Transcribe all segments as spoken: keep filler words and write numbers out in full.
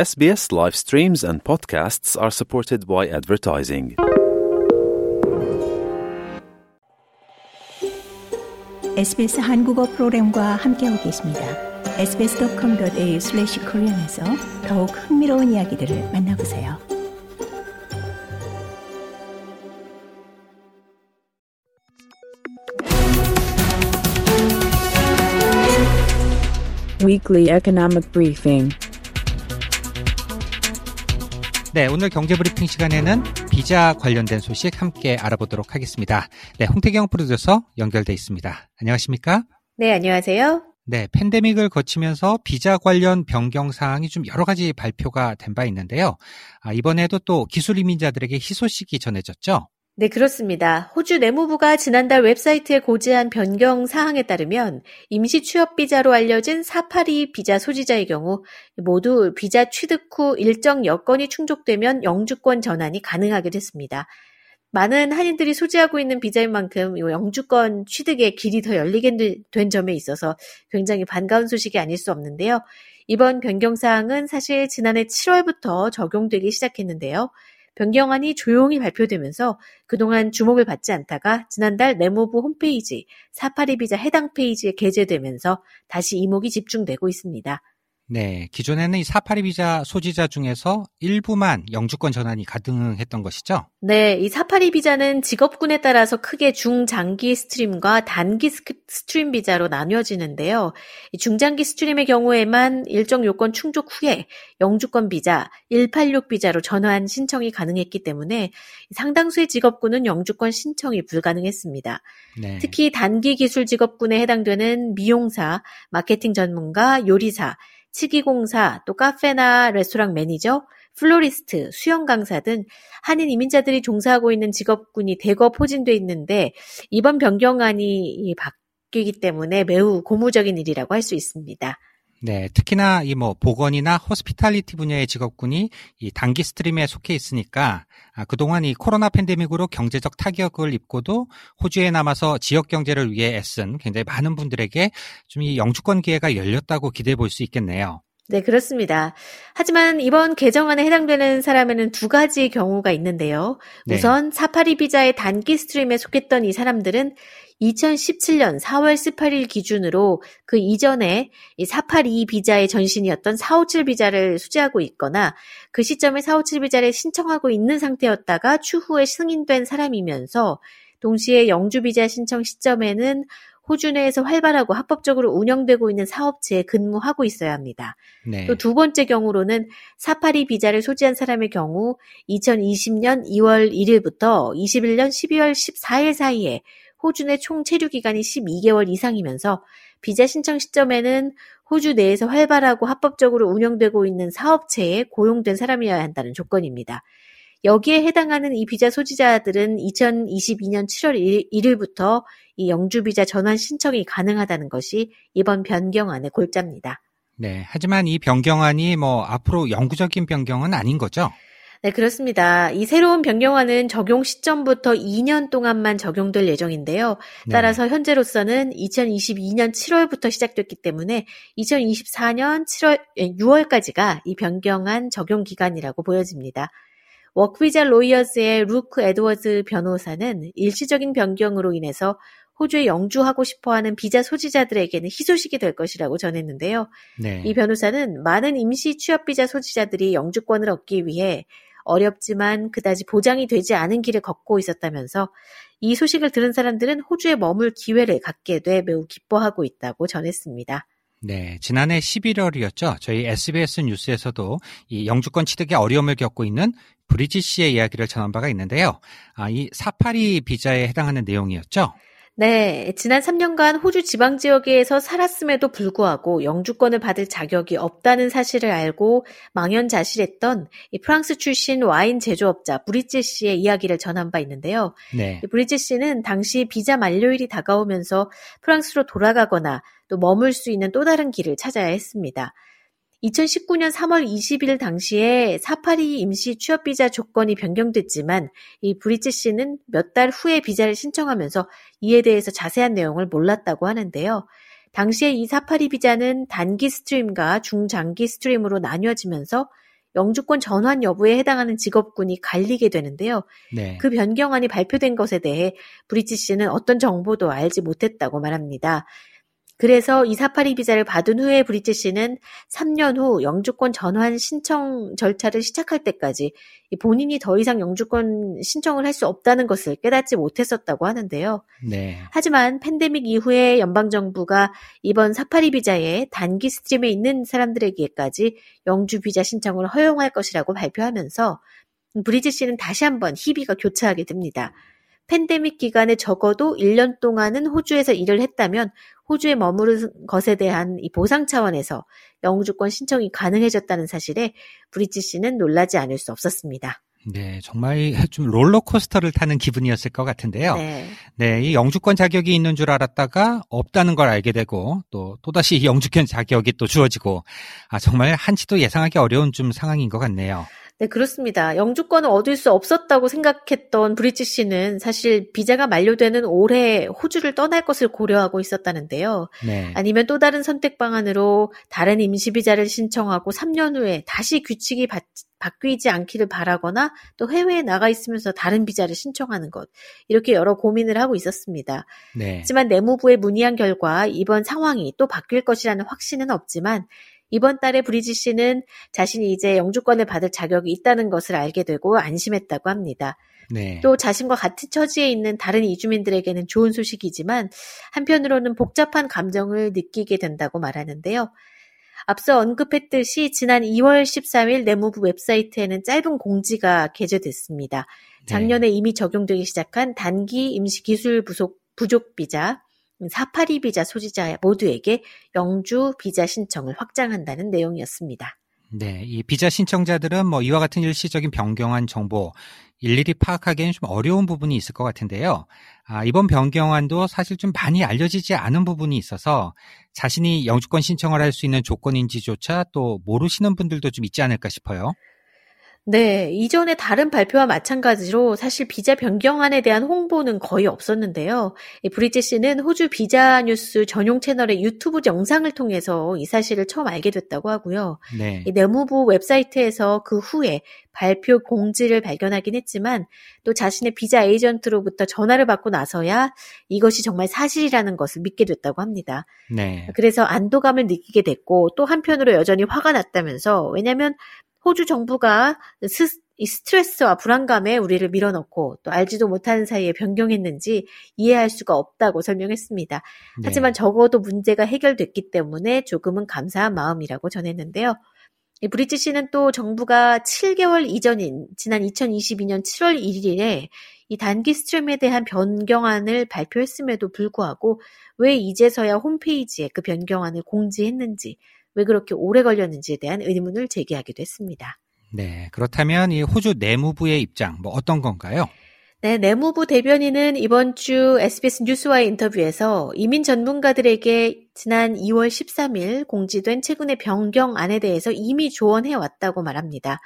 에스비에스 live streams and podcasts are supported by advertising. 에스비에스 한국어 프로그램과 함께하고 계십니다. 에스비에스 닷컴 닷 에이유 슬래시 코리안에서 더욱 흥미로운 이야기들을 만나보세요. Weekly Economic Briefing. 네, 오늘 경제 브리핑 시간에는 비자 관련된 소식 함께 알아보도록 하겠습니다. 네, 홍태경 프로듀서 연결돼 있습니다. 안녕하십니까? 네, 안녕하세요. 네, 팬데믹을 거치면서 비자 관련 변경 사항이 좀 여러 가지 발표가 된 바 있는데요. 아, 이번에도 또 기술 이민자들에게 희소식이 전해졌죠? 네, 그렇습니다. 호주 내무부가 지난달 웹사이트에 고지한 변경 사항에 따르면 임시 취업 비자로 알려진 사팔이 비자 소지자의 경우 모두 비자 취득 후 일정 여건이 충족되면 영주권 전환이 가능하게 됐습니다. 많은 한인들이 소지하고 있는 비자인 만큼 이 영주권 취득의 길이 더 열리게 된 점에 있어서 굉장히 반가운 소식이 아닐 수 없는데요. 이번 변경 사항은 사실 지난해 칠월부터 적용되기 시작했는데요. 변경안이 조용히 발표되면서 그동안 주목을 받지 않다가 지난달 내무부 홈페이지 사팔이 비자 해당 페이지에 게재되면서 다시 이목이 집중되고 있습니다. 네, 기존에는 이 사팔이 비자 소지자 중에서 일부만 영주권 전환이 가능했던 것이죠? 네, 이 사팔이 비자는 직업군에 따라서 크게 중장기 스트림과 단기 스트림 비자로 나뉘어지는데요. 이 중장기 스트림의 경우에만 일정 요건 충족 후에 영주권 비자, 일팔육 비자로 전환 신청이 가능했기 때문에 상당수의 직업군은 영주권 신청이 불가능했습니다. 네. 특히 단기 기술 직업군에 해당되는 미용사, 마케팅 전문가, 요리사, 치기공사, 또 카페나 레스토랑 매니저, 플로리스트, 수영 강사 등 한인 이민자들이 종사하고 있는 직업군이 대거 포진돼 있는데 이번 변경안이 바뀌기 때문에 매우 고무적인 일이라고 할 수 있습니다. 네, 특히나 이 뭐 보건이나 호스피탈리티 분야의 직업군이 이 단기 스트림에 속해 있으니까 아, 그동안 이 코로나 팬데믹으로 경제적 타격을 입고도 호주에 남아서 지역 경제를 위해 애쓴 굉장히 많은 분들에게 좀 이 영주권 기회가 열렸다고 기대해 볼 수 있겠네요. 네, 그렇습니다. 하지만 이번 개정안에 해당되는 사람에는 두 가지 경우가 있는데요. 우선 네. 사팔이 비자의 단기 스트림에 속했던 이 사람들은 이천십칠년 사월 십팔일 기준으로 그 이전에 이 사팔이 비자의 전신이었던 사오칠 비자를 소지하고 있거나 그 시점에 사오칠 비자를 신청하고 있는 상태였다가 추후에 승인된 사람이면서 동시에 영주 비자 신청 시점에는 호주 내에서 활발하고 합법적으로 운영되고 있는 사업체에 근무하고 있어야 합니다. 네. 또 두 번째 경우로는 사팔이 비자를 소지한 사람의 경우 이천이십년 이월 일일부터 이십일년 십이월 십사일 사이에 호주 내 총 체류 기간이 십이개월 이상이면서 비자 신청 시점에는 호주 내에서 활발하고 합법적으로 운영되고 있는 사업체에 고용된 사람이어야 한다는 조건입니다. 여기에 해당하는 이 비자 소지자들은 이천이십이년 칠월 일일부터 이 영주 비자 전환 신청이 가능하다는 것이 이번 변경안의 골자입니다. 네, 하지만 이 변경안이 뭐 앞으로 영구적인 변경은 아닌 거죠? 네, 그렇습니다. 이 새로운 변경안은 적용 시점부터 이년 동안만 적용될 예정인데요. 따라서 네. 현재로서는 이천이십이년 칠월부터 시작됐기 때문에 이천이십사년 유월까지가 이 변경안 적용 기간이라고 보여집니다. 워크비자 로이어스의 루크 에드워즈 변호사는 일시적인 변경으로 인해서 호주에 영주하고 싶어하는 비자 소지자들에게는 희소식이 될 것이라고 전했는데요. 네. 이 변호사는 많은 임시 취업 비자 소지자들이 영주권을 얻기 위해 어렵지만 그다지 보장이 되지 않은 길을 걷고 있었다면서 이 소식을 들은 사람들은 호주에 머물 기회를 갖게 돼 매우 기뻐하고 있다고 전했습니다. 네, 지난해 십일월이었죠. 저희 에스비에스 뉴스에서도 이 영주권 취득에 어려움을 겪고 있는 브리짓 씨의 이야기를 전한 바가 있는데요. 아, 이 사팔이 비자에 해당하는 내용이었죠. 네, 지난 삼년간 호주 지방 지역에서 살았음에도 불구하고 영주권을 받을 자격이 없다는 사실을 알고 망연자실했던 이 프랑스 출신 와인 제조업자 브리짓 씨의 이야기를 전한 바 있는데요. 네. 브리짓 씨는 당시 비자 만료일이 다가오면서 프랑스로 돌아가거나 또 머물 수 있는 또 다른 길을 찾아야 했습니다. 이천십구년 삼월 이십일 당시에 사팔이 임시 취업 비자 조건이 변경됐지만 이 브리짓 씨는 몇 달 후에 비자를 신청하면서 이에 대해서 자세한 내용을 몰랐다고 하는데요. 당시에 이 사파리 비자는 단기 스트림과 중장기 스트림으로 나뉘어지면서 영주권 전환 여부에 해당하는 직업군이 갈리게 되는데요. 네. 그 변경안이 발표된 것에 대해 브릿지 씨는 어떤 정보도 알지 못했다고 말합니다. 그래서 이 사파리 비자를 받은 후에 브릿지 씨는 삼 년 후 영주권 전환 신청 절차를 시작할 때까지 본인이 더 이상 영주권 신청을 할 수 없다는 것을 깨닫지 못했었다고 하는데요. 네. 하지만 팬데믹 이후에 연방정부가 이번 사파리 비자에 단기 스트림에 있는 사람들에게까지 영주 비자 신청을 허용할 것이라고 발표하면서 브릿지 씨는 다시 한번 희비가 교차하게 됩니다. 팬데믹 기간에 적어도 일 년 동안은 호주에서 일을 했다면 호주에 머무른 것에 대한 이 보상 차원에서 영주권 신청이 가능해졌다는 사실에 브릿지 씨는 놀라지 않을 수 없었습니다. 네, 정말 좀 롤러코스터를 타는 기분이었을 것 같은데요. 네, 네, 이 영주권 자격이 있는 줄 알았다가 없다는 걸 알게 되고 또 또다시 영주권 자격이 또 주어지고 아 정말 한치도 예상하기 어려운 좀 상황인 것 같네요. 네, 그렇습니다. 영주권을 얻을 수 없었다고 생각했던 브릿지 씨는 사실 비자가 만료되는 올해 호주를 떠날 것을 고려하고 있었다는데요. 네. 아니면 또 다른 선택 방안으로 다른 임시비자를 신청하고 삼 년 후에 다시 규칙이 바, 바뀌지 않기를 바라거나 또 해외에 나가 있으면서 다른 비자를 신청하는 것, 이렇게 여러 고민을 하고 있었습니다. 네. 하지만 내무부에 문의한 결과 이번 상황이 또 바뀔 것이라는 확신은 없지만 이번 달에 브리지 씨는 자신이 이제 영주권을 받을 자격이 있다는 것을 알게 되고 안심했다고 합니다. 네. 또 자신과 같은 처지에 있는 다른 이주민들에게는 좋은 소식이지만 한편으로는 복잡한 감정을 느끼게 된다고 말하는데요. 앞서 언급했듯이 지난 이월 십삼일 내무부 웹사이트에는 짧은 공지가 게재됐습니다. 작년에 이미 적용되기 시작한 단기 임시기술 부족, 부족 비자, 사파리 비자 소지자 모두에게 영주 비자 신청을 확장한다는 내용이었습니다. 네, 이 비자 신청자들은 뭐 이와 같은 일시적인 변경안 정보 일일이 파악하기에는 좀 어려운 부분이 있을 것 같은데요. 아, 이번 변경안도 사실 좀 많이 알려지지 않은 부분이 있어서 자신이 영주권 신청을 할 수 있는 조건인지조차 또 모르시는 분들도 좀 있지 않을까 싶어요. 네, 이전에 다른 발표와 마찬가지로 사실 비자 변경안에 대한 홍보는 거의 없었는데요. 브릿지 씨는 호주 비자 뉴스 전용 채널의 유튜브 영상을 통해서 이 사실을 처음 알게 됐다고 하고요. 네. 내무부 웹사이트에서 그 후에 발표 공지를 발견하긴 했지만 또 자신의 비자 에이전트로부터 전화를 받고 나서야 이것이 정말 사실이라는 것을 믿게 됐다고 합니다. 네. 그래서 안도감을 느끼게 됐고 또 한편으로 여전히 화가 났다면서 왜냐하면 호주 정부가 스트레스와 불안감에 우리를 밀어넣고 또 알지도 못하는 사이에 변경했는지 이해할 수가 없다고 설명했습니다. 네. 하지만 적어도 문제가 해결됐기 때문에 조금은 감사한 마음이라고 전했는데요. 브릿지 씨는 또 정부가 칠 개월 이전인 지난 이천이십이년 칠월 일일에 이 단기 스트림에 대한 변경안을 발표했음에도 불구하고 왜 이제서야 홈페이지에 그 변경안을 공지했는지 왜 그렇게 오래 걸렸는지에 대한 의문을 제기하기도 했습니다. 네, 그렇다면 이 호주 내무부의 입장 뭐 어떤 건가요? 네, 내무부 대변인은 이번 주 에스비에스 뉴스와의 인터뷰에서 이민 전문가들에게 지난 이월 십삼일 공지된 최근의 변경안에 대해서 이미 조언해왔다고 말합니다.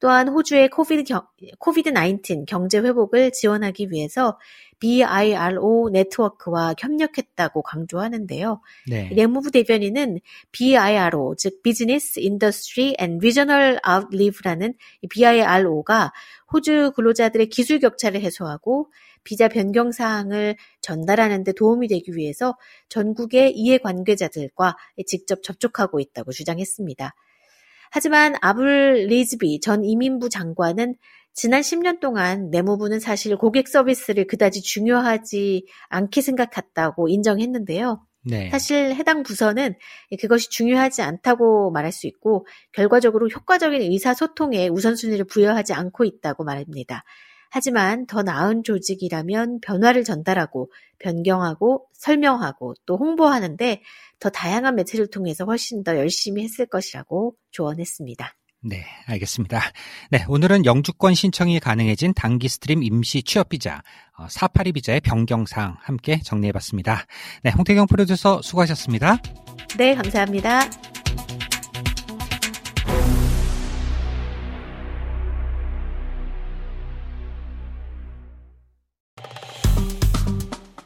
또한 호주의 코비드 나인틴 경제 회복을 지원하기 위해서 비아이알오 네트워크와 협력했다고 강조하는데요. 네. 내무부 대변인은 비아이알오, 즉 비즈니스, 인더스트리 앤 리저널 아웃리브라는 비아이알오가 호주 근로자들의 기술 격차를 해소하고 비자 변경 사항을 전달하는 데 도움이 되기 위해서 전국의 이해관계자들과 직접 접촉하고 있다고 주장했습니다. 하지만 아블 리즈비 전 이민부 장관은 지난 십 년 동안 내무부는 사실 고객 서비스를 그다지 중요하지 않게 생각했다고 인정했는데요. 네. 사실 해당 부서는 그것이 중요하지 않다고 말할 수 있고 결과적으로 효과적인 의사소통에 우선순위를 부여하지 않고 있다고 말합니다. 하지만 더 나은 조직이라면 변화를 전달하고 변경하고 설명하고 또 홍보하는데 더 다양한 매체를 통해서 훨씬 더 열심히 했을 것이라고 조언했습니다. 네, 알겠습니다. 네, 오늘은 영주권 신청이 가능해진 단기 스트림 임시 취업비자, 어, 사파리 비자의 변경사항 함께 정리해봤습니다. 네, 홍태경 프로듀서 수고하셨습니다. 네, 감사합니다.